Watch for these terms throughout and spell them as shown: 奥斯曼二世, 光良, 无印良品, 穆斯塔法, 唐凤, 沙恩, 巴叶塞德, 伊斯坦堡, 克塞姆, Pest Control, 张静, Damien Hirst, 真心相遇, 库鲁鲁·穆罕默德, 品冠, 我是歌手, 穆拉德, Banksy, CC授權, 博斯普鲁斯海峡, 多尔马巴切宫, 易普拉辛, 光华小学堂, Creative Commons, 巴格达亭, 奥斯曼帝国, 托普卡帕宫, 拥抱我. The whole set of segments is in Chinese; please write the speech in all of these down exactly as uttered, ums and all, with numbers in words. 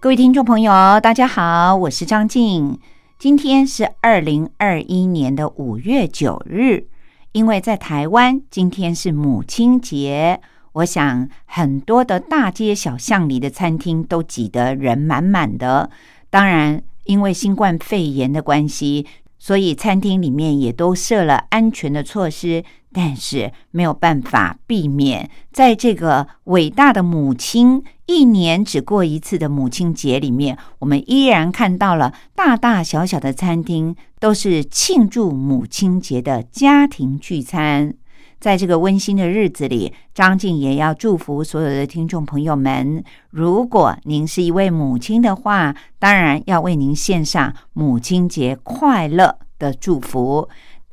各位听众朋友大家好，我是张静。今天是二零二一年的五月九日，因为在台湾今天是母亲节，我想很多的大街小巷里的餐厅都挤得人满满的。当然因为新冠肺炎的关系，所以餐厅里面也都设了安全的措施，但是没有办法避免在这个伟大的母亲，一年只过一次的母亲节里面，我们依然看到了大大小小的餐厅都是庆祝母亲节的家庭聚餐。在这个温馨的日子里，张静也要祝福所有的听众朋友们，如果您是一位母亲的话，当然要为您献上母亲节快乐的祝福。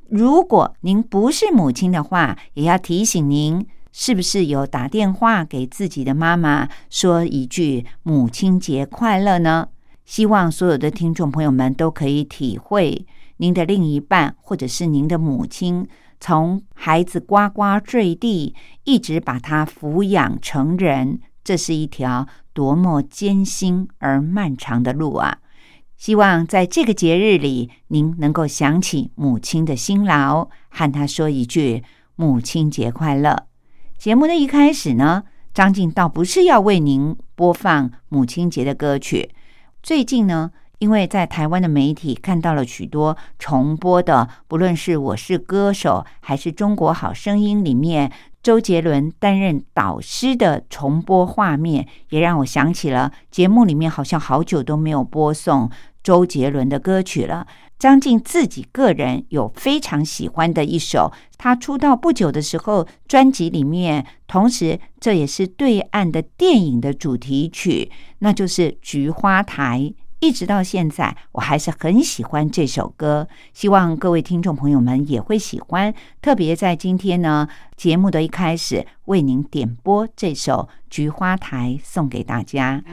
如果您不是母亲的话，也要提醒您是不是有打电话给自己的妈妈说一句母亲节快乐呢？希望所有的听众朋友们都可以体会，您的另一半或者是您的母亲，从孩子呱呱坠地一直把他抚养成人，这是一条多么艰辛而漫长的路啊！希望在这个节日里，您能够想起母亲的辛劳，和她说一句母亲节快乐。节目的一开始呢，张静倒不是要为您播放母亲节的歌曲。最近呢，因为在台湾的媒体看到了许多重播的，不论是《我是歌手》还是《中国好声音》里面周杰伦担任导师的重播画面，也让我想起了节目里面好像好久都没有播送周杰伦的歌曲了。张静自己个人有非常喜欢的一首，他出道不久的时候专辑里面，同时这也是对岸的电影的主题曲，那就是《菊花台》。一直到现在我还是很喜欢这首歌，希望各位听众朋友们也会喜欢。特别在今天呢，节目的一开始为您点播这首《菊花台》送给大家。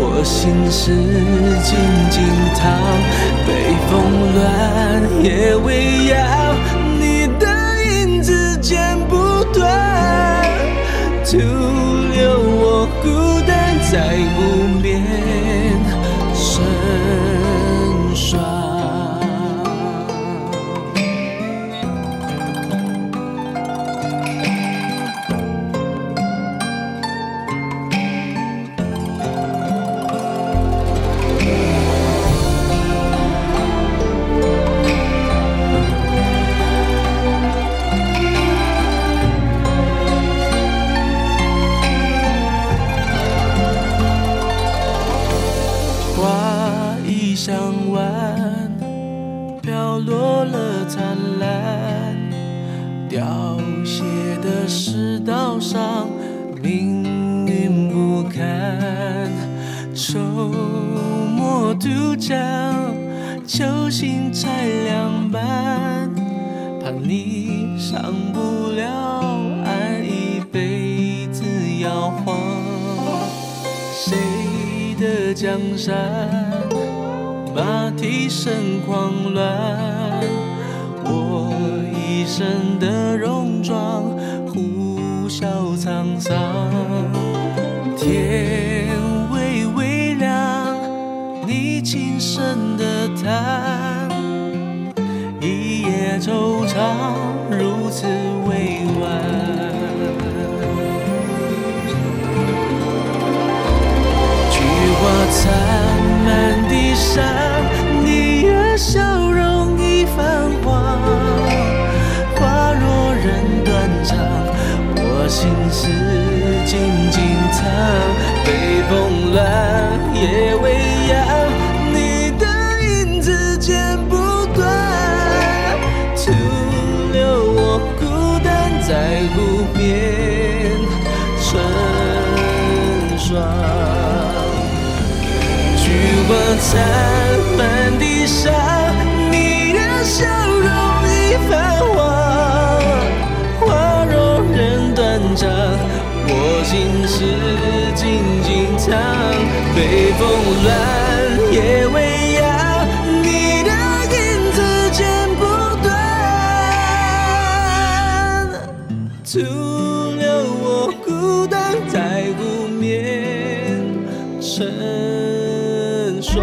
我心事静静躺，北风乱也围绕，你的影子剪不断，徒留我孤单在无眠向晚，飘落了灿烂，凋谢的世道上命运不堪。愁莫渡江，秋心拆两半，怕你上不了岸，一辈子摇晃。谁的江山马蹄声狂乱，我一身的戎装呼啸沧桑。天微微亮，你轻声的叹，一夜惆怅如此委婉。菊花残满地伤，你的笑容已泛黄，花落人断肠，我心事静静藏。北风乱，夜未央，你的影子剪不断，徒留我孤单在湖边成双。菊花残满地伤，你的笑容已泛黄，花落人断肠，我心事静静藏。北风乱，夜未央，你的影子剪不断，徒留我孤单在湖面成霜。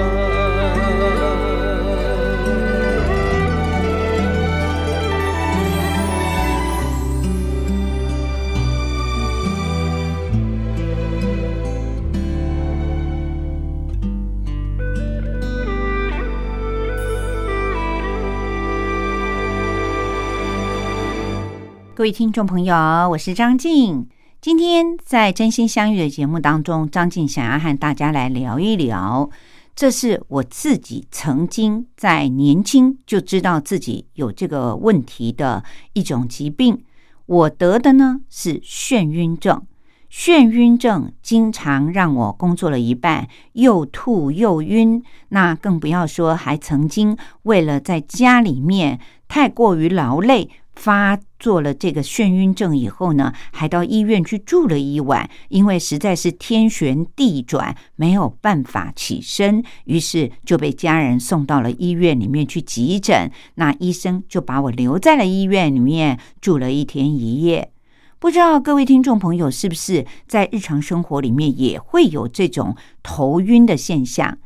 各位听众朋友，我是张静。今天在真心相遇的节目当中，张静想要和大家来聊一聊，这是我自己曾经在年轻就知道自己有这个问题的一种疾病。我得的呢是眩晕症，眩晕症经常让我工作了一半又吐又晕，那更不要说还曾经为了在家里面太过于劳累，发作了这个眩晕症以后呢，还到医院去住了一晚，因为实在是天旋地转，没有办法起身，于是就被家人送到了医院里面去急诊。那医生就把我留在了医院里面住了一天一夜。不知道各位听众朋友是不是在日常生活里面也会有这种头晕的现象？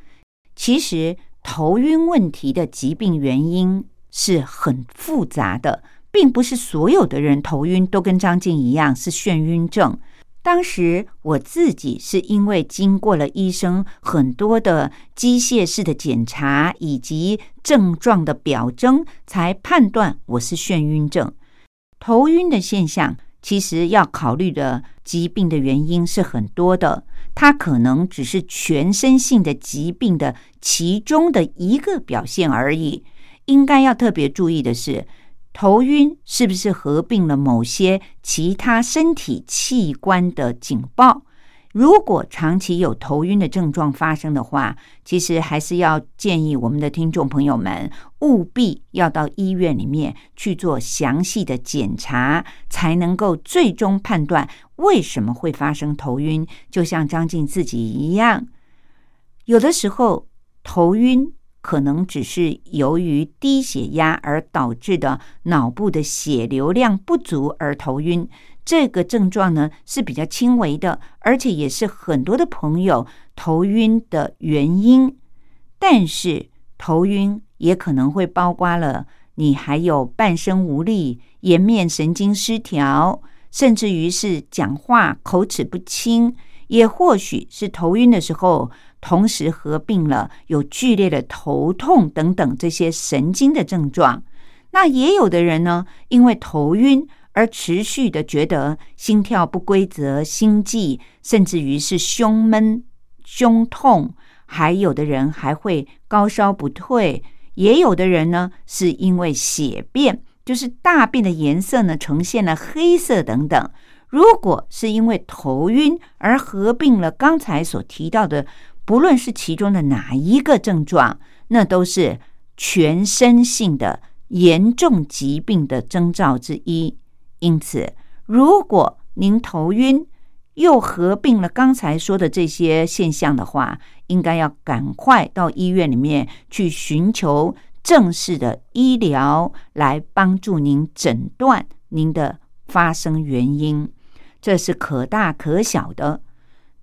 其实头晕问题的疾病原因是很复杂的，并不是所有的人头晕都跟张静一样是眩晕症。当时我自己是因为经过了医生很多的机械式的检查以及症状的表征，才判断我是眩晕症。头晕的现象其实要考虑的疾病的原因是很多的，它可能只是全身性的疾病的其中的一个表现而已。应该要特别注意的是，头晕是不是合并了某些其他身体器官的警报？如果长期有头晕的症状发生的话，其实还是要建议我们的听众朋友们务必要到医院里面去做详细的检查，才能够最终判断为什么会发生头晕。就像张静自己一样，有的时候头晕可能只是由于低血压而导致的脑部的血流量不足而头晕，这个症状呢是比较轻微的，而且也是很多的朋友头晕的原因。但是头晕也可能会包括了你还有半身无力、颜面神经失调，甚至于是讲话口齿不清，也或许是头晕的时候同时合并了有剧烈的头痛等等这些神经的症状。那也有的人呢，因为头晕而持续的觉得心跳不规则、心悸，甚至于是胸闷、胸痛，还有的人还会高烧不退，也有的人呢是因为血便，就是大便的颜色呢呈现了黑色等等。如果是因为头晕而合并了刚才所提到的，不论是其中的哪一个症状，那都是全身性的严重疾病的征兆之一。因此，如果您头晕又合并了刚才说的这些现象的话，应该要赶快到医院里面去寻求正式的医疗，来帮助您诊断您的发生原因。这是可大可小的。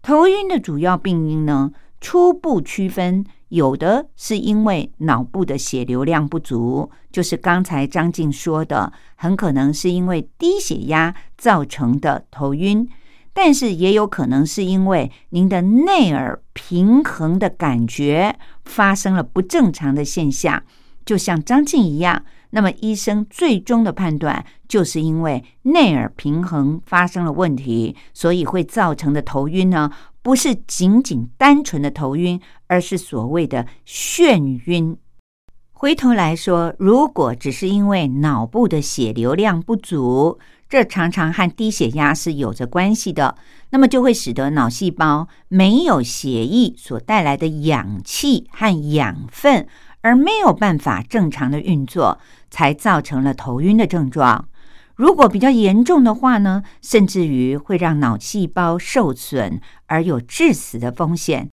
头晕的主要病因呢，初步区分，有的是因为脑部的血流量不足，就是刚才张静说的，很可能是因为低血压造成的头晕。但是也有可能是因为您的内耳平衡的感觉发生了不正常的现象，就像张静一样，那么医生最终的判断就是因为内耳平衡发生了问题，所以会造成的头晕呢，不是仅仅单纯的头晕，而是所谓的眩晕。回头来说，如果只是因为脑部的血流量不足，这常常和低血压是有着关系的，那么就会使得脑细胞没有血液所带来的氧气和养分，而没有办法正常的运作，才造成了头晕的症状。如果比较严重的话呢，甚至于会让脑细胞受损而有致死的风险。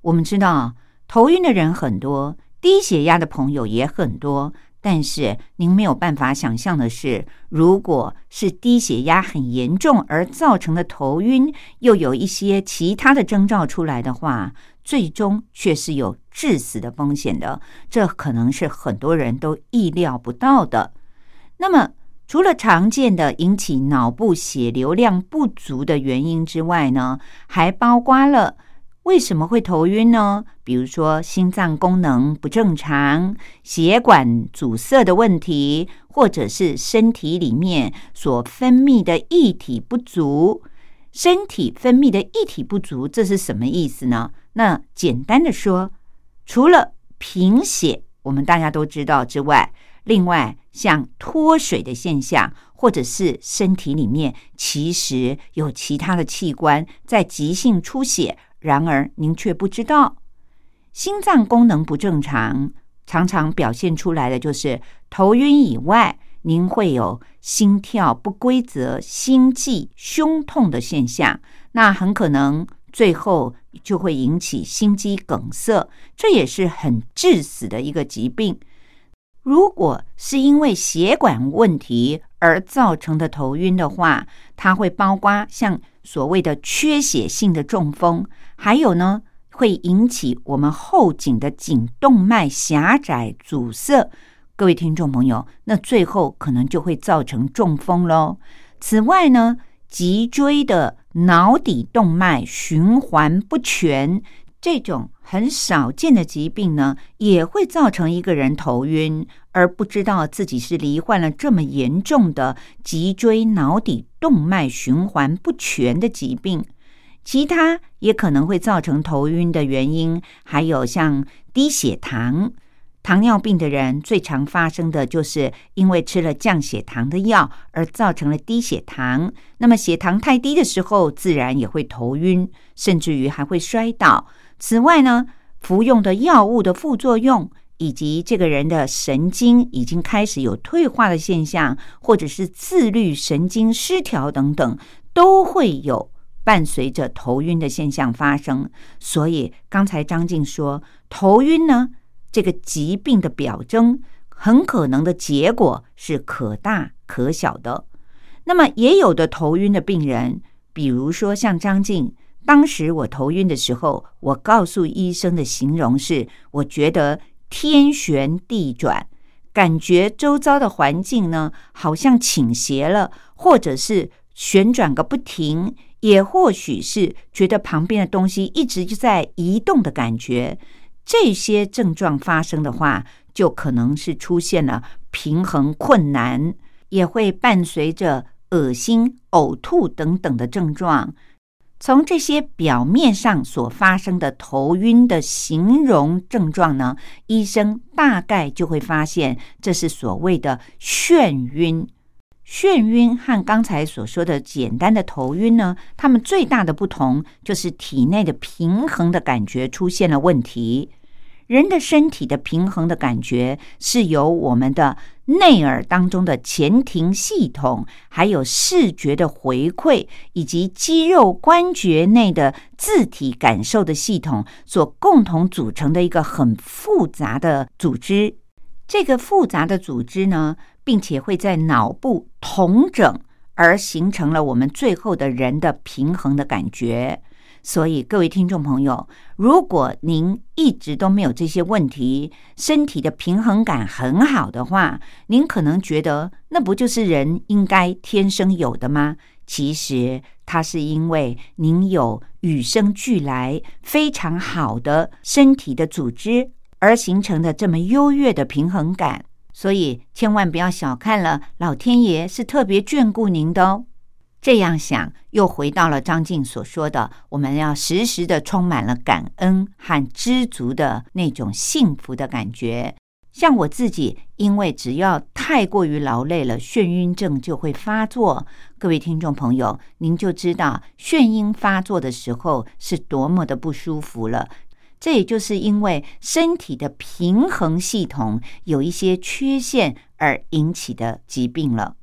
我们知道，头晕的人很多，低血压的朋友也很多，但是您没有办法想象的是，如果是低血压很严重而造成的头晕，又有一些其他的征兆出来的话，最终却是有致死的风险的，这可能是很多人都意料不到的。那么除了常见的引起脑部血流量不足的原因之外呢，还包括了为什么会头晕呢？比如说心脏功能不正常、血管阻塞的问题，或者是身体里面所分泌的液体不足。身体分泌的液体不足，这是什么意思呢？那简单的说，除了贫血，我们大家都知道之外，另外像脱水的现象，或者是身体里面其实有其他的器官在急性出血，然而您却不知道。心脏功能不正常常常表现出来的就是头晕以外，您会有心跳不规则、心悸、胸痛的现象，那很可能最后就会引起心肌梗塞，这也是很致死的一个疾病。如果是因为血管问题而造成的头晕的话，它会包括像所谓的缺血性的中风，还有呢会引起我们后颈的颈动脉狭窄阻塞。各位听众朋友，那最后可能就会造成中风咯。此外呢，脊椎的脑底动脉循环不全，这种很少见的疾病呢，也会造成一个人头晕，而不知道自己是罹患了这么严重的脊椎脑底动脉循环不全的疾病。其他也可能会造成头晕的原因，还有像低血糖。糖尿病的人最常发生的就是因为吃了降血糖的药而造成了低血糖，那么血糖太低的时候自然也会头晕，甚至于还会摔倒。此外呢，服用的药物的副作用，以及这个人的神经已经开始有退化的现象，或者是自律神经失调等等，都会有伴随着头晕的现象发生。所以刚才张静说，头晕呢这个疾病的表征，很可能的结果是可大可小的。那么也有的头晕的病人，比如说像张静，当时我头晕的时候，我告诉医生的形容是，我觉得天旋地转，感觉周遭的环境呢好像倾斜了，或者是旋转个不停，也或许是觉得旁边的东西一直就在移动的感觉。这些症状发生的话，就可能是出现了平衡困难，也会伴随着恶心、呕吐等等的症状。从这些表面上所发生的头晕的形容症状呢，医生大概就会发现这是所谓的眩晕。眩晕和刚才所说的简单的头晕呢，它们最大的不同就是体内的平衡的感觉出现了问题。人的身体的平衡的感觉是由我们的内耳当中的前庭系统，还有视觉的回馈，以及肌肉关节内的自体感受的系统所共同组成的一个很复杂的组织。这个复杂的组织呢，并且会在脑部统整，而形成了我们最后的人的平衡的感觉。所以各位听众朋友，如果您一直都没有这些问题，身体的平衡感很好的话，您可能觉得那不就是人应该天生有的吗？其实它是因为您有与生俱来非常好的身体的组织而形成的这么优越的平衡感。所以千万不要小看了，老天爷是特别眷顾您的哦。这样想，又回到了张静所说的，我们要时时的充满了感恩和知足的那种幸福的感觉。像我自己，因为只要太过于劳累了，眩晕症就会发作。各位听众朋友，您就知道眩晕发作的时候是多么的不舒服了。这也就是因为身体的平衡系统有一些缺陷而引起的疾病了。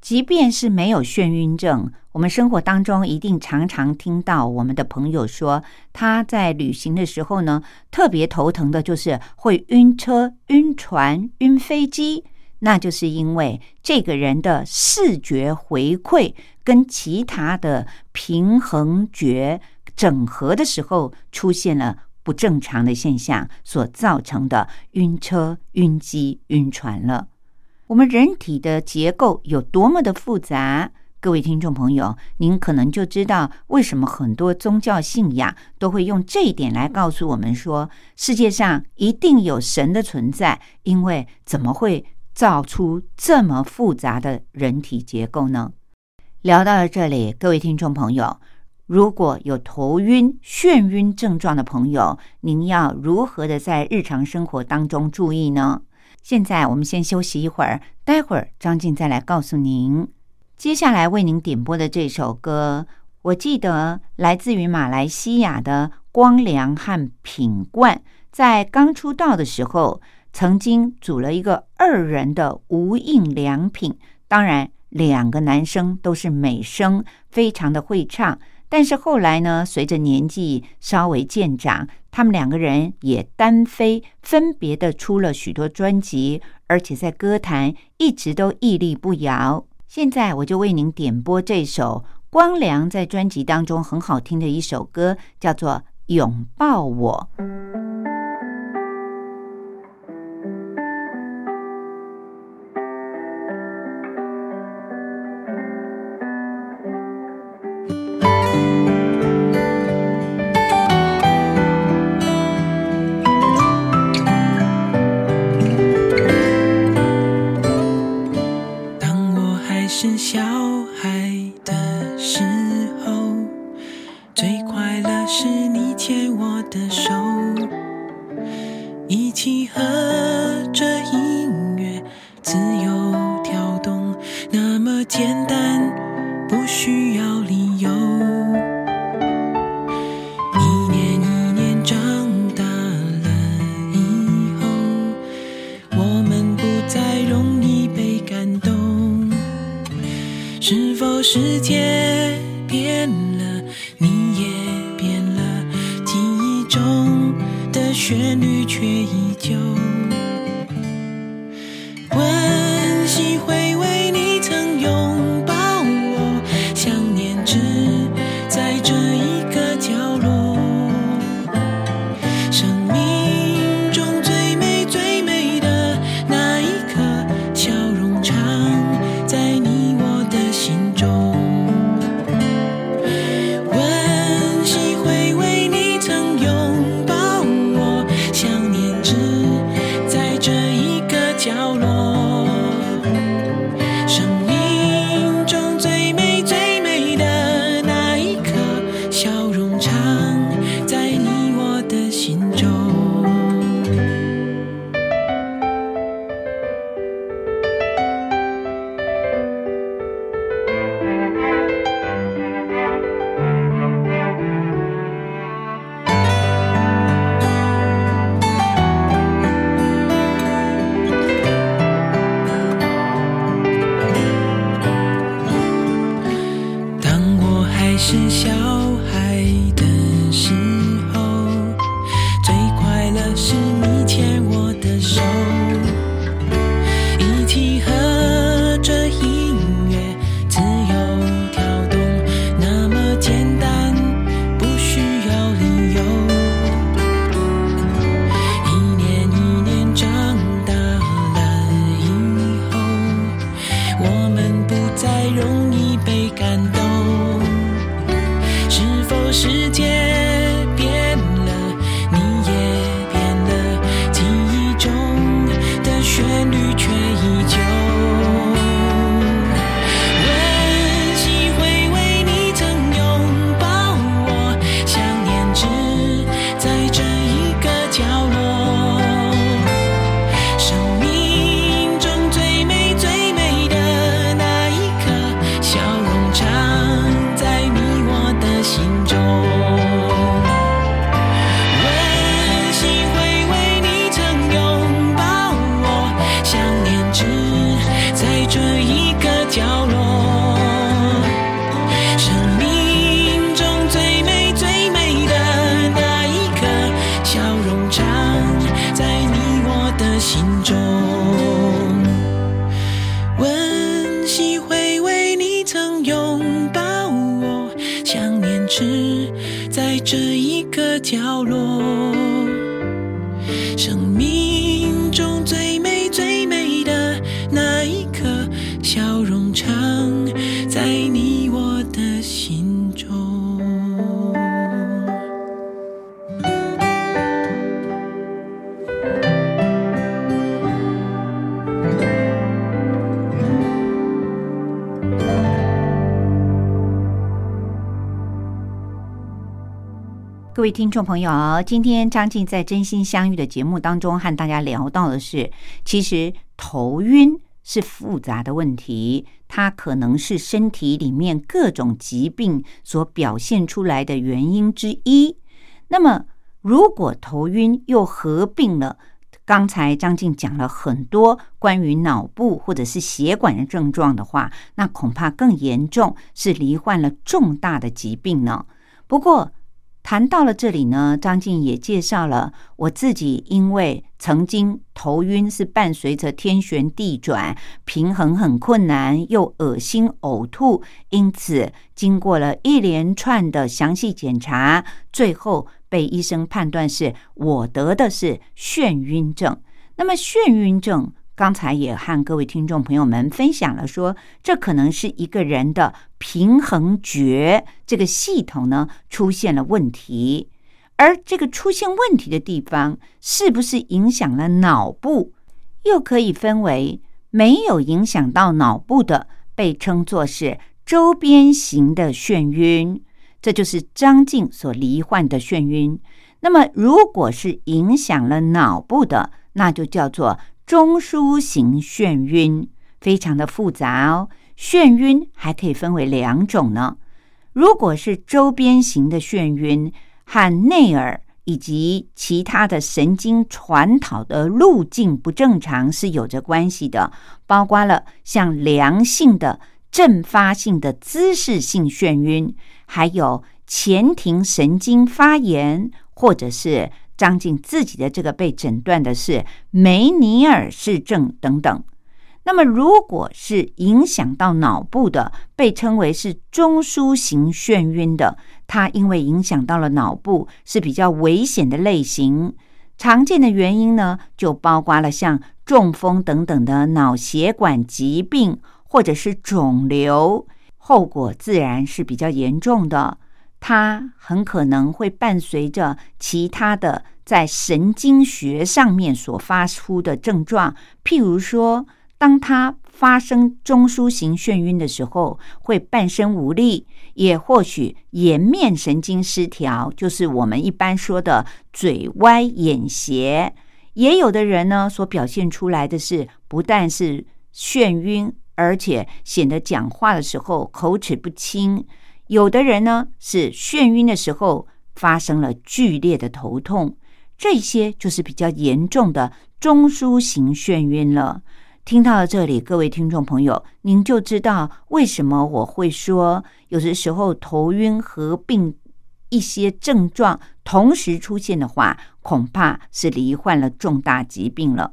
即便是没有眩晕症，我们生活当中一定常常听到我们的朋友说，他在旅行的时候呢，特别头疼的就是会晕车、晕船、晕飞机。那就是因为这个人的视觉回馈跟其他的平衡觉整合的时候出现了不正常的现象，所造成的晕车、晕机、晕船了。我们人体的结构有多么的复杂，各位听众朋友，您可能就知道为什么很多宗教信仰都会用这一点来告诉我们说，世界上一定有神的存在，因为怎么会造出这么复杂的人体结构呢？聊到了这里，各位听众朋友，如果有头晕、眩晕症状的朋友，您要如何的在日常生活当中注意呢？现在我们先休息一会儿，待会儿张静再来告诉您。接下来为您点播的这首歌，我记得来自于马来西亚的光良和品冠，在刚出道的时候曾经组了一个二人的无印良品，当然两个男生都是美声，非常的会唱。但是后来呢，随着年纪稍微渐长，他们两个人也单飞，分别的出了许多专辑，而且在歌坛一直都屹立不摇。现在我就为您点播这首光良在专辑当中很好听的一首歌，叫做《拥抱我》。的心中，是小孩的时候，最快乐是你牵我的手，一起和着音乐自由跳动，那么简单，不需要理由。一年一年长大了以后，我们不再容易被感动。世界变了，你也变了，记忆中的旋律却依旧。温习回味你曾拥抱我，想念只在这一个角落。生命中最美最美的那一刻，笑容常在你我的心中。心中温习回味你曾拥抱我，想念只在这一个角落，生命中最美最美的那一刻，笑容常在你我的心中。各位听众朋友，今天张静在真心相遇的节目当中和大家聊到的是，其实头晕是复杂的问题，它可能是身体里面各种疾病所表现出来的原因之一。那么如果头晕又合并了刚才张静讲了很多关于脑部或者是血管的症状的话，那恐怕更严重，是罹患了重大的疾病呢。不过谈到了这里呢，张静也介绍了我自己，因为曾经头晕是伴随着天旋地转，平衡很困难，又恶心呕吐，因此经过了一连串的详细检查，最后被医生判断是我得的是眩晕症。那么眩晕症刚才也和各位听众朋友们分享了说，这可能是一个人的平衡觉这个系统呢出现了问题，而这个出现问题的地方是不是影响了脑部，又可以分为没有影响到脑部的被称作是周边型的眩晕，这就是张静所罹患的眩晕。那么如果是影响了脑部的，那就叫做中枢型眩晕，非常的复杂哦。眩晕还可以分为两种呢，如果是周边型的眩晕，和内耳以及其他的神经传导的路径不正常是有着关系的，包括了像良性的阵发性的姿势性眩晕，还有前庭神经发炎，或者是张静自己的这个被诊断的是梅尼尔氏症等等。那么如果是影响到脑部的，被称为是中枢型眩晕的，它因为影响到了脑部，是比较危险的类型。常见的原因呢，就包括了像中风等等的脑血管疾病，或者是肿瘤，后果自然是比较严重的。它很可能会伴随着其他的在神经学上面所发出的症状，譬如说当它发生中枢型眩晕的时候，会半身无力，也或许颜面神经失调，就是我们一般说的嘴歪眼斜。也有的人呢，所表现出来的是不但是眩晕，而且显得讲话的时候口齿不清。有的人呢，是眩晕的时候发生了剧烈的头痛，这些就是比较严重的中枢型眩晕了。听到这里，各位听众朋友，您就知道为什么我会说，有的时候头晕合并一些症状同时出现的话，恐怕是罹患了重大疾病了。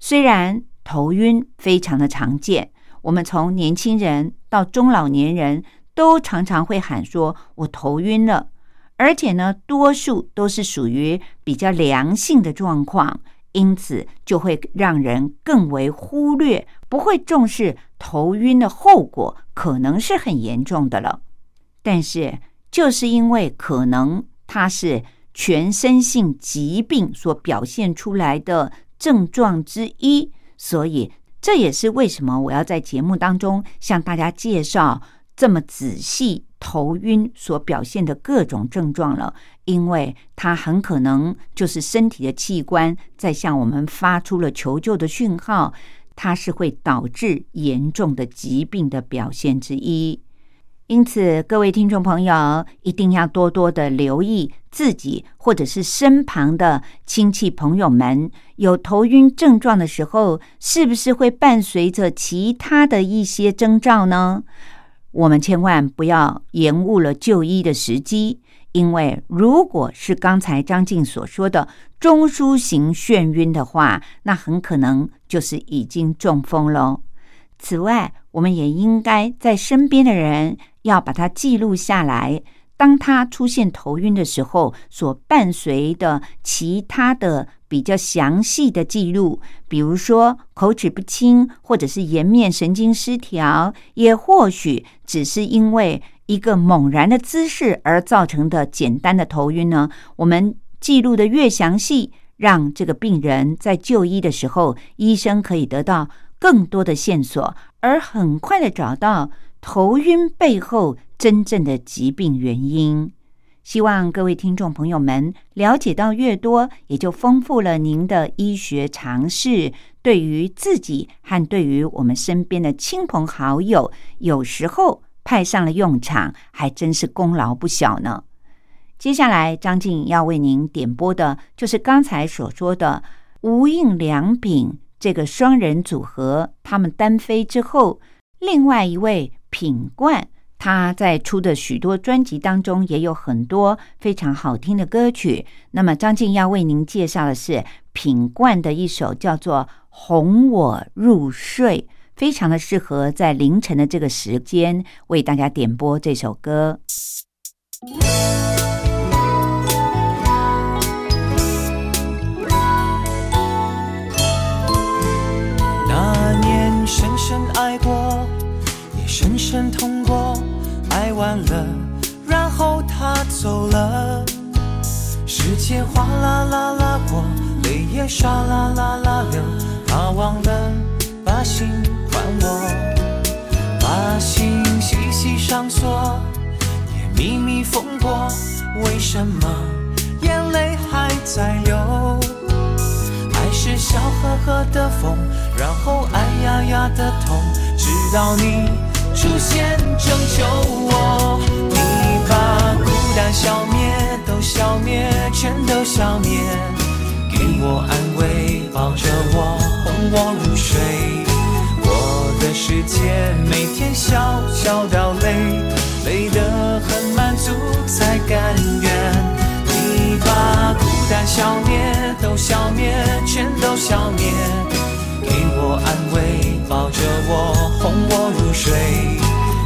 虽然头晕非常的常见，我们从年轻人到中老年人都常常会喊说我头晕了，而且呢，多数都是属于比较良性的状况，因此就会让人更为忽略，不会重视头晕的后果可能是很严重的了。但是就是因为可能它是全身性疾病所表现出来的症状之一，所以这也是为什么我要在节目当中向大家介绍这么仔细头晕所表现的各种症状了，因为它很可能就是身体的器官在向我们发出了求救的讯号，它是会导致严重的疾病的表现之一。因此，各位听众朋友一定要多多的留意自己或者是身旁的亲戚朋友们有头晕症状的时候，是不是会伴随着其他的一些征兆呢？我们千万不要延误了就医的时机，因为如果是刚才张静所说的中枢型眩晕的话，那很可能就是已经中风了。此外，我们也应该在身边的人要把它记录下来，当他出现头晕的时候所伴随的其他的比较详细的记录，比如说口齿不清，或者是颜面神经失调，也或许只是因为一个猛然的姿势而造成的简单的头晕呢，我们记录的越详细，让这个病人在就医的时候，医生可以得到更多的线索，而很快的找到头晕背后真正的疾病原因。希望各位听众朋友们了解到越多，也就丰富了您的医学常识，对于自己和对于我们身边的亲朋好友，有时候派上了用场，还真是功劳不小呢。接下来张静要为您点播的就是刚才所说的无印良品这个双人组合，他们单飞之后，另外一位品冠，他在出的许多专辑当中也有很多非常好听的歌曲。那么张静要为您介绍的是品冠的一首叫做《哄我入睡》，非常的适合在凌晨的这个时间为大家点播这首歌。那年深深爱过，也深深痛过，爱完了，然后他走了。世界哗啦啦啦过，泪也沙啦啦啦流，他忘了把心还我，把心细细上锁，也秘密封过，为什么眼泪还在流？爱是笑呵呵的风，然后哎呀呀的痛，直到你出现拯救我，你把孤单消灭，都消灭，全都消灭，给我安慰，抱着我，哄我入睡。我的世界每天笑笑到累，累得很满足才甘愿。你把孤单消灭，都消灭，全都消灭，给我安慰，抱着我，哄我入睡。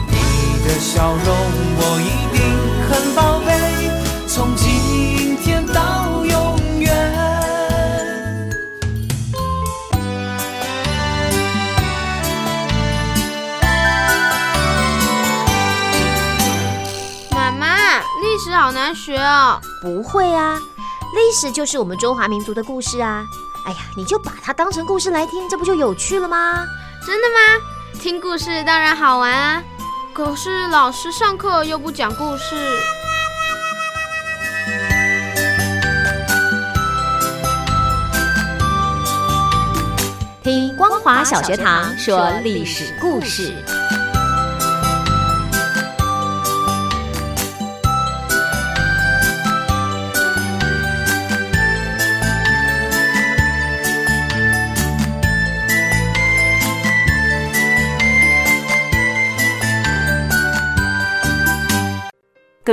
你的笑容我一定很宝贝，从今天到永远。妈妈，历史好难学哦。不会啊，历史就是我们中华民族的故事啊。哎呀，你就把它当成故事来听，这不就有趣了吗？真的吗？听故事当然好玩啊。可是老师上课又不讲故事。听光华小学堂说历史故事。各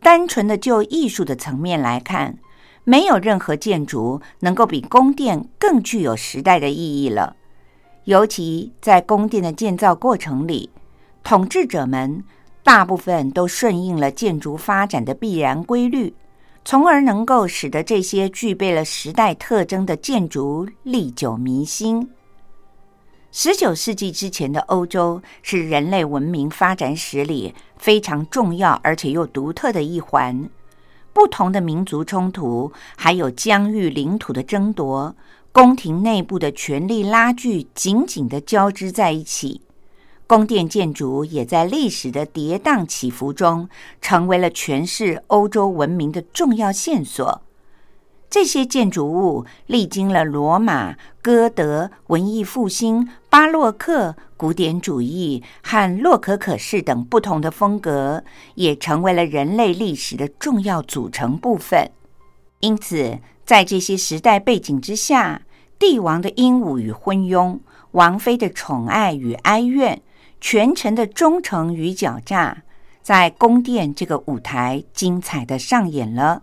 单纯的就艺术的层面来看，没有任何建筑能够比宫殿更具有时代的意义了。尤其在宫殿的建造过程里，统治者们大部分都顺应了建筑发展的必然规律，从而能够使得这些具备了时代特征的建筑历久弥新。十九世纪之前的欧洲是人类文明发展史里非常重要而且又独特的一环。不同的民族冲突，还有疆域领土的争夺，宫廷内部的权力拉锯紧紧地交织在一起。宫殿建筑也在历史的跌宕起伏中成为了诠释欧洲文明的重要线索。这些建筑物历经了罗马、歌德、文艺复兴、巴洛克、古典主义和洛可可式等不同的风格，也成为了人类历史的重要组成部分。因此，在这些时代背景之下，帝王的英武与昏庸，王妃的宠爱与哀怨，权臣的忠诚与狡诈，在宫殿这个舞台精彩地上演了。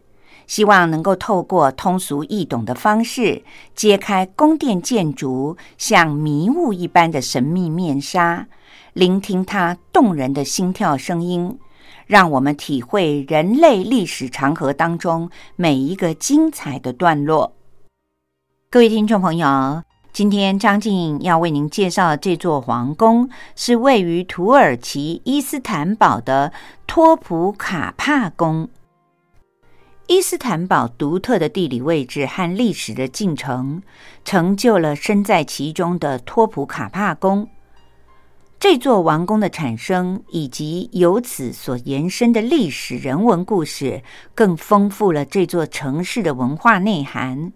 希望能够透过通俗易懂的方式，揭开宫殿建筑像迷雾一般的神秘面纱，聆听它动人的心跳声音，让我们体会人类历史长河当中每一个精彩的段落。各位听众朋友，今天张静要为您介绍的这座皇宫是位于土耳其伊斯坦堡的托普卡帕宫。伊斯坦堡独特的地理位置和历史的进程成就了身在其中的托普卡帕宫。这座王宫的产生以及由此所延伸的历史人文故事更丰富了这座城市的文化内涵。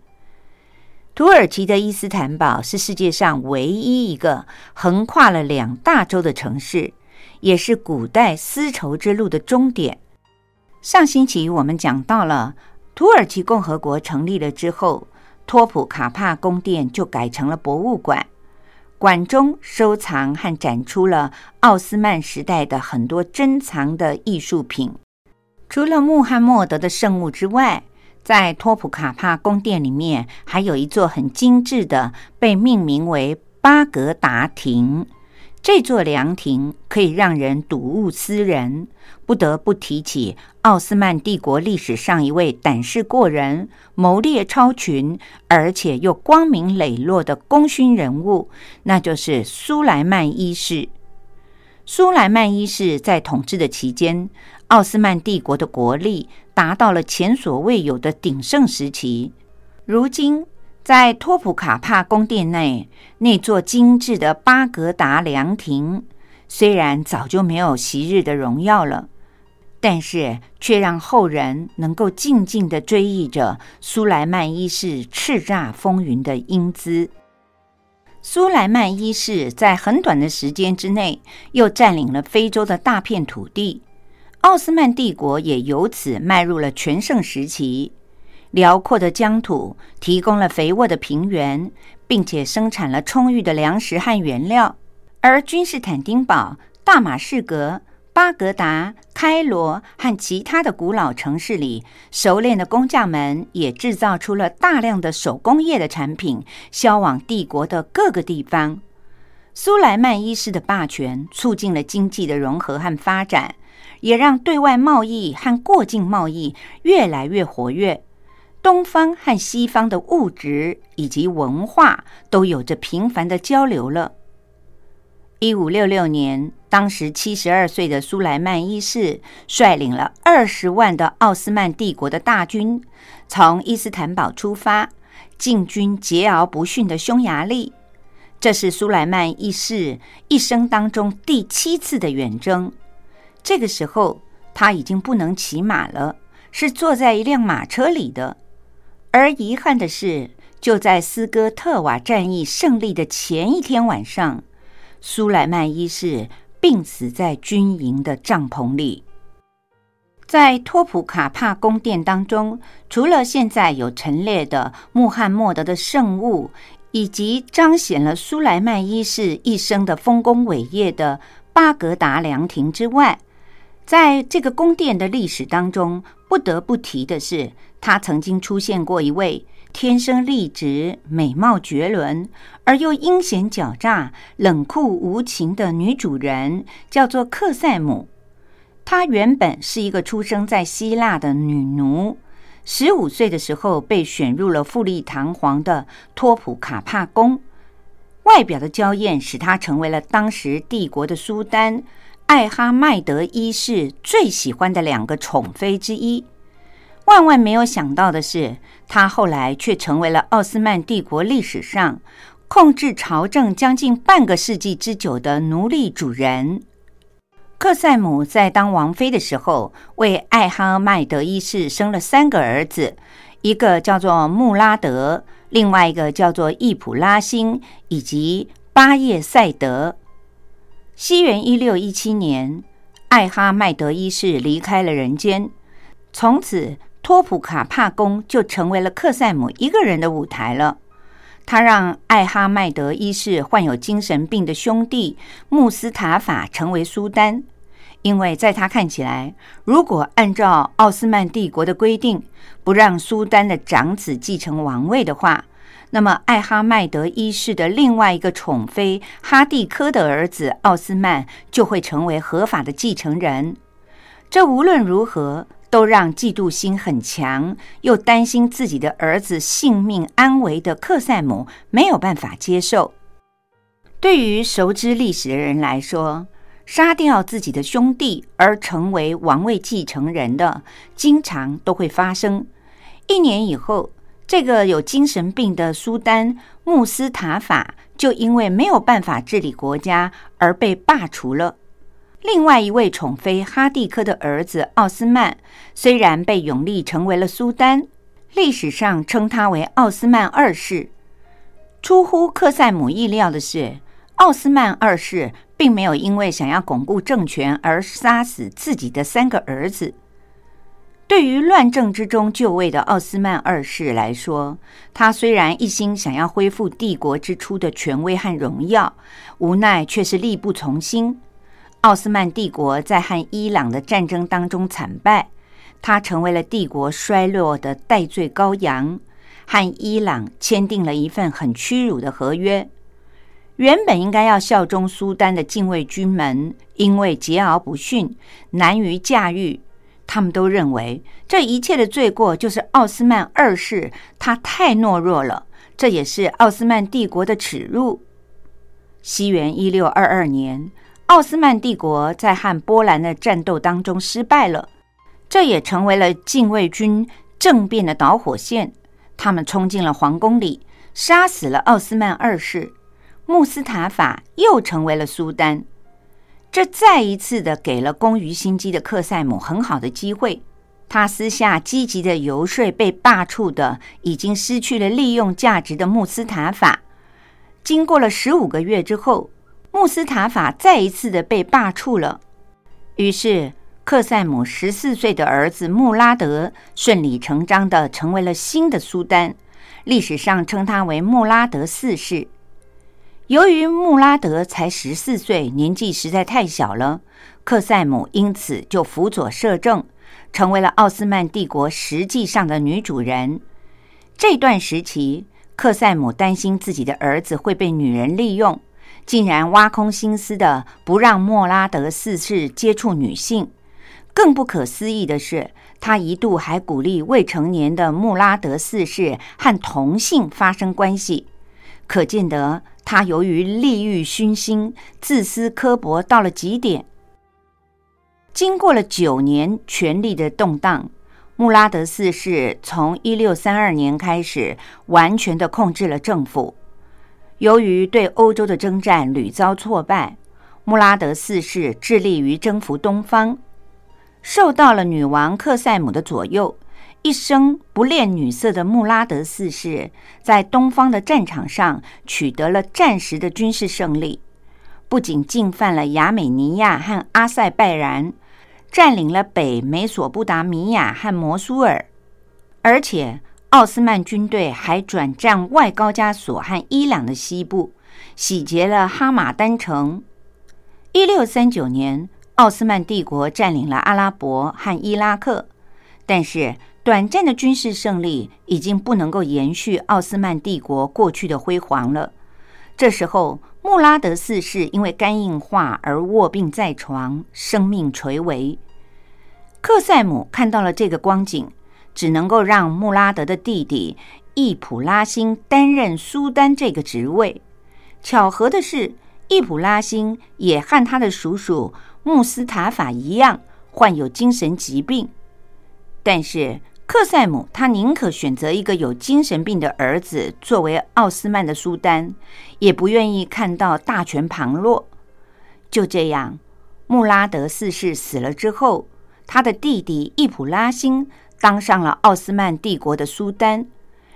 土耳其的伊斯坦堡是世界上唯一一个横跨了两大洲的城市，也是古代丝绸之路的终点。上星期我们讲到了土耳其共和国成立了之后，托普卡帕宫殿就改成了博物馆，馆中收藏和展出了奥斯曼时代的很多珍藏的艺术品。除了穆罕默德的圣物之外，在托普卡帕宫殿里面还有一座很精致的被命名为巴格达亭。这座凉亭可以让人睹物思人，不得不提起奥斯曼帝国历史上一位胆识过人、谋略超群而且又光明磊落的功勋人物，那就是苏莱曼一世。苏莱曼一世在统治的期间，奥斯曼帝国的国力达到了前所未有的鼎盛时期。如今在托普卡帕宫殿内那座精致的巴格达凉亭，虽然早就没有昔日的荣耀了，但是却让后人能够静静地追忆着苏莱曼一世叱咤风云的英姿。苏莱曼一世在很短的时间之内又占领了非洲的大片土地，奥斯曼帝国也由此迈入了全盛时期。辽阔的疆土提供了肥沃的平原，并且生产了充裕的粮食和原料，而君士坦丁堡、大马士革、巴格达、开罗和其他的古老城市里，熟练的工匠们也制造出了大量的手工业的产品，销往帝国的各个地方。苏莱曼一世的霸权促进了经济的融合和发展，也让对外贸易和过境贸易越来越活跃，东方和西方的物质以及文化都有着频繁的交流了。一五六六年，当时七十二岁的苏莱曼一世率领了二十万的奥斯曼帝国的大军，从伊斯坦堡出发，进军桀骜不驯的匈牙利。这是苏莱曼一世一生当中第七次的远征。这个时候他已经不能骑马了，是坐在一辆马车里的。而遗憾的是，就在斯哥特瓦战役胜利的前一天晚上，苏莱曼一世病死在军营的帐篷里。在托普卡帕宫殿当中，除了现在有陈列的穆罕默德的圣物，以及彰显了苏莱曼一世一生的丰功伟业的巴格达凉亭之外，在这个宫殿的历史当中，不得不提的是，他曾经出现过一位天生丽质、美貌绝伦而又阴险狡诈、冷酷无情的女主人，叫做克塞姆。她原本是一个出生在希腊的女奴，十五岁的时候被选入了富丽堂皇的托普卡帕宫。外表的娇艳使她成为了当时帝国的苏丹艾哈迈德一世最喜欢的两个宠妃之一。万万没有想到的是，她后来却成为了奥斯曼帝国历史上控制朝政将近半个世纪之久的奴隶主人。克塞姆在当王妃的时候，为艾哈迈德一世生了三个儿子，一个叫做穆拉德，另外一个叫做易普拉辛，以及巴叶塞德。西元一六一七年，艾哈迈德一世离开了人间，从此托普卡帕宫就成为了克塞姆一个人的舞台了。他让艾哈迈德一世患有精神病的兄弟穆斯塔法成为苏丹，因为在他看起来，如果按照奥斯曼帝国的规定，不让苏丹的长子继承王位的话，那么艾哈迈德一世的另外一个宠妃哈蒂科的儿子奥斯曼就会成为合法的继承人。这无论如何都让嫉妒心很强又担心自己的儿子性命安危的克塞姆没有办法接受。对于熟知历史的人来说，杀掉自己的兄弟而成为王位继承人的，经常都会发生。一年以后，这个有精神病的苏丹穆斯塔法就因为没有办法治理国家而被罢黜了。另外一位宠妃哈蒂科的儿子奥斯曼，虽然被永历成为了苏丹，历史上称他为奥斯曼二世。出乎克塞姆意料的是，奥斯曼二世并没有因为想要巩固政权而杀死自己的三个儿子。对于乱政之中就位的奥斯曼二世来说，他虽然一心想要恢复帝国之初的权威和荣耀，无奈却是力不从心。奥斯曼帝国在和伊朗的战争当中惨败，他成为了帝国衰落的代罪羔羊，和伊朗签订了一份很屈辱的合约。原本应该要效忠苏丹的禁卫军们，因为桀骜不驯，难于驾驭，他们都认为这一切的罪过就是奥斯曼二世，他太懦弱了，这也是奥斯曼帝国的耻辱。西元一六二二年，奥斯曼帝国在和波兰的战斗当中失败了，这也成为了禁卫军政变的导火线。他们冲进了皇宫里，杀死了奥斯曼二世，穆斯塔法又成为了苏丹。这再一次的给了工于心机的克塞姆很好的机会，他私下积极的游说被罢黜的已经失去了利用价值的穆斯塔法。经过了十五个月之后，穆斯塔法再一次的被罢黜了，于是克塞姆十四岁的儿子穆拉德顺理成章的成为了新的苏丹，历史上称他为穆拉德四世。由于穆拉德才十四岁，年纪实在太小了，克塞姆因此就辅佐摄政，成为了奥斯曼帝国实际上的女主人。这段时期，克塞姆担心自己的儿子会被女人利用，竟然挖空心思的不让穆拉德四世接触女性。更不可思议的是，他一度还鼓励未成年的穆拉德四世和同性发生关系。可见得他由于利欲熏心，自私刻薄到了极点。经过了九年权力的动荡，穆拉德四世从一六三二年开始完全的控制了政府。由于对欧洲的征战屡遭挫败，穆拉德四世致力于征服东方，受到了女王克塞姆的左右。一生不恋女色的穆拉德四世在东方的战场上取得了暂时的军事胜利，不仅进犯了亚美尼亚和阿塞拜然，占领了北美索不达米亚和摩苏尔，而且奥斯曼军队还转战外高加索和伊朗的西部，洗劫了哈马丹城。一六三九年，奥斯曼帝国占领了阿拉伯和伊拉克，但是短暂的军事胜利已经不能够延续奥斯曼帝国过去的辉煌了。这时候，穆拉德四世因为肝硬化而卧病在床，生命垂危。克塞姆看到了这个光景，只能够让穆拉德的弟弟易普拉欣担任苏丹这个职位。巧合的是，易普拉欣也和他的叔叔穆斯塔法一样，患有精神疾病。但是克塞姆他宁可选择一个有精神病的儿子作为奥斯曼的苏丹，也不愿意看到大权旁落。就这样，穆拉德四世死了之后，他的弟弟易普拉欣当上了奥斯曼帝国的苏丹，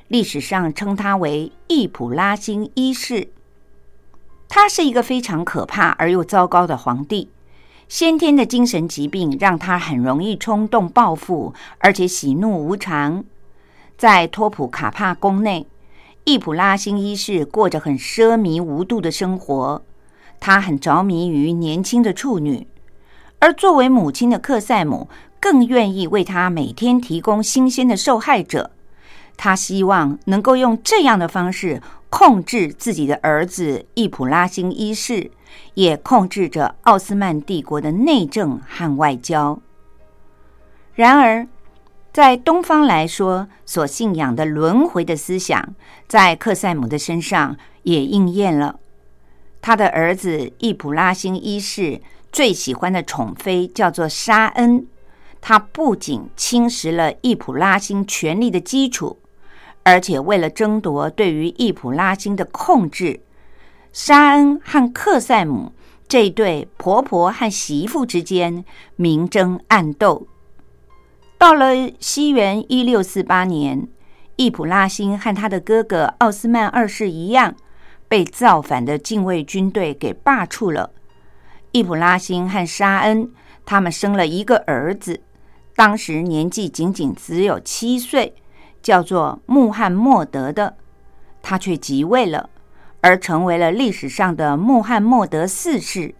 历史上称他为易普拉欣一世。他是一个非常可怕而又糟糕的皇帝，先天的精神疾病让他很容易冲动报复，而且喜怒无常。在托普卡帕宫内，易普拉欣一世过着很奢靡无度的生活，他很着迷于年轻的处女，而作为母亲的克塞姆更愿意为他每天提供新鲜的受害者。他希望能够用这样的方式控制自己的儿子易普拉欣一世，也控制着奥斯曼帝国的内政和外交。然而在东方来说，所信仰的轮回的思想在克塞姆的身上也应验了。他的儿子易普拉辛一世最喜欢的宠妃叫做沙恩，他不仅侵蚀了易普拉辛权力的基础，而且为了争夺对于易普拉辛的控制，沙恩和克塞姆这对婆婆和媳妇之间明争暗斗。到了西元一六四八年，易普拉辛和他的哥哥奥斯曼二世一样，被造反的禁卫军队给罢黜了。易普拉辛和沙恩他们生了一个儿子，当时年纪仅仅只有七岁，叫做穆罕默德的，他却即位了，而成为了历史上的穆罕默德四世。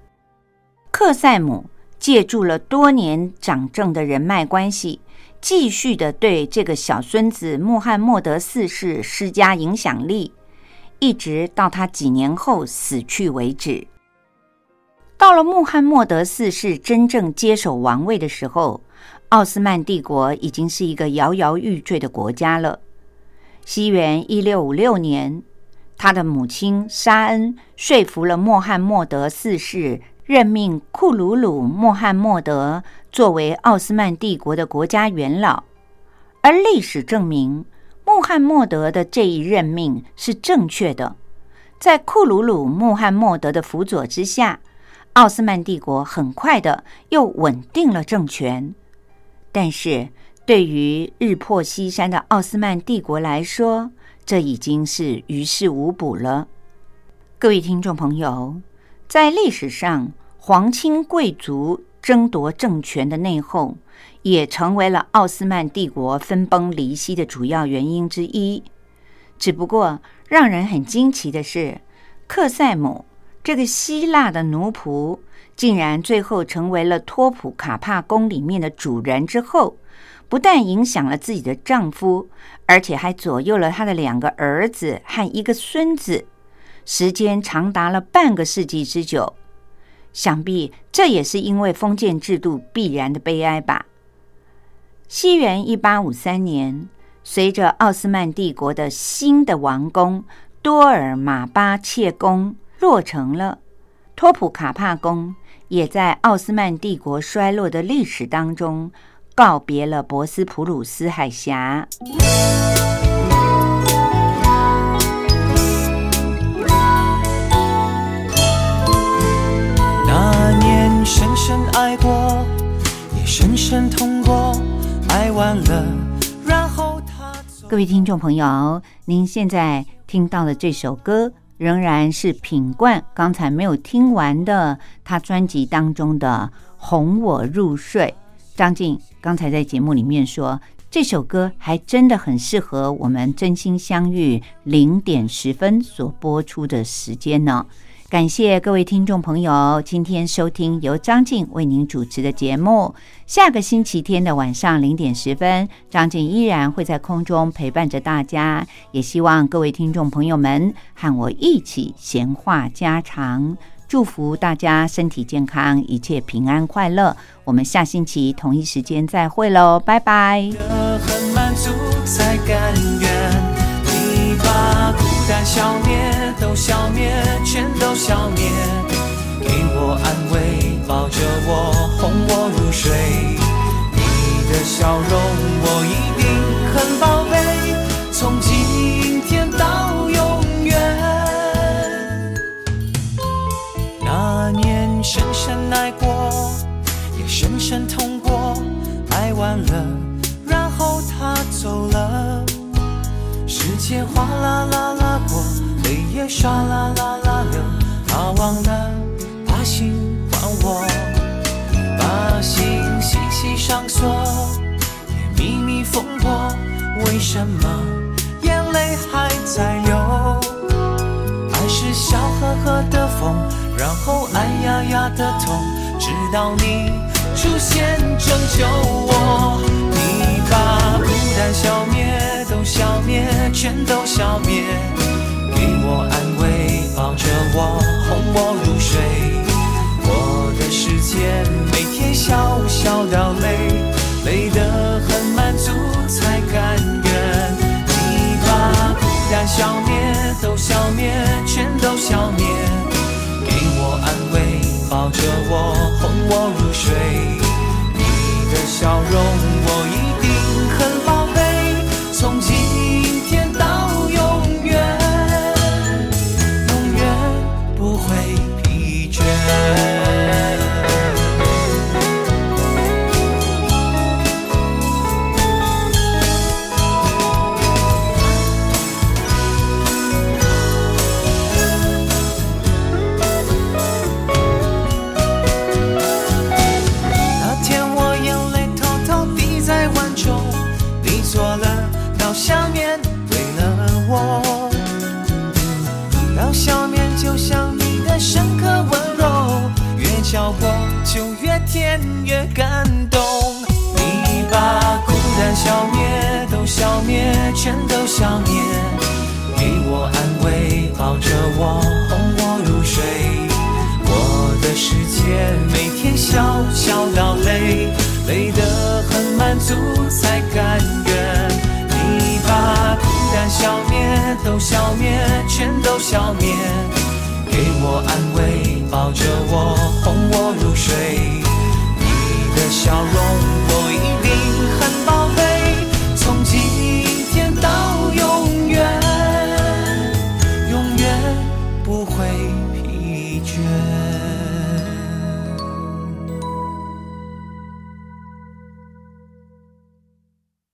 克塞姆借助了多年掌政的人脉关系，继续的对这个小孙子穆罕默德四世施加影响力，一直到他几年后死去为止。到了穆罕默德四世真正接手王位的时候，奥斯曼帝国已经是一个摇摇欲坠的国家了。西元一六五六年，他的母亲沙恩说服了穆罕默德四世任命库鲁鲁·穆罕默德作为奥斯曼帝国的国家元老，而历史证明穆罕默德的这一任命是正确的。在库鲁鲁·穆罕默德的辅佐之下，奥斯曼帝国很快的又稳定了政权。但是对于日破西山的奥斯曼帝国来说，这已经是于事无补了。各位听众朋友，在历史上，皇亲贵族争夺政权的内讧，也成为了奥斯曼帝国分崩离析的主要原因之一。只不过让人很惊奇的是，克塞姆这个希腊的奴仆竟然最后成为了托普卡帕宫里面的主人之后，不但影响了自己的丈夫，而且还左右了他的两个儿子和一个孙子，时间长达了半个世纪之久。想必这也是因为封建制度必然的悲哀吧。西元一八五三年，随着奥斯曼帝国的新的王宫多尔马巴切宫落成了，托普卡帕宫也在奥斯曼帝国衰落的历史当中告别了博斯普鲁斯海峡。那年深深爱过，也深深痛过，爱完了，然后他走。各位听众朋友，您现在听到的这首歌仍然是品冠刚才没有听完的他专辑当中的《哄我入睡》。张静刚才在节目里面说，这首歌还真的很适合我们真心相遇零点十分所播出的时间呢。感谢各位听众朋友今天收听由张静为您主持的节目。下个星期天的晚上零点十分，张静依然会在空中陪伴着大家，也希望各位听众朋友们和我一起闲话家常。祝福大家身体健康，一切平安快乐。我们下星期同一时间再会喽，拜拜。很满足才甘愿，你把孤单消灭，都消灭，全都消灭，给我安慰，抱着我，哄我入睡。你的笑容我一定很宝贝，从今天到永远。那年深深爱过，也深深痛过，爱完了，然后他走了。世界哗啦啦啦过，泪也唰啦啦啦流，他忘了把心还我，把心细细上锁，也秘密缝过，为什么眼泪还在流？爱是笑呵呵的风，然后哎呀呀的痛，直到你出现拯救我。你把孤单消灭，都消灭，全都消灭，给我安慰，抱着我，哄我入睡。我的世界每天笑笑到累，累的灭，都消灭，全都消灭。给我安慰，抱着我，哄我入睡。你的笑容我一定很宝贝，从今天到永远，永远不会疲倦。笑过就越甜越感动，你把孤单消灭，都消灭，全都消灭。给我安慰，抱着我，哄我入睡。我的世界每天笑笑到累，累得很满足才甘愿。你把孤单消灭，都消灭，全都消灭。给我安慰，抱着我，哄我入睡，你的笑容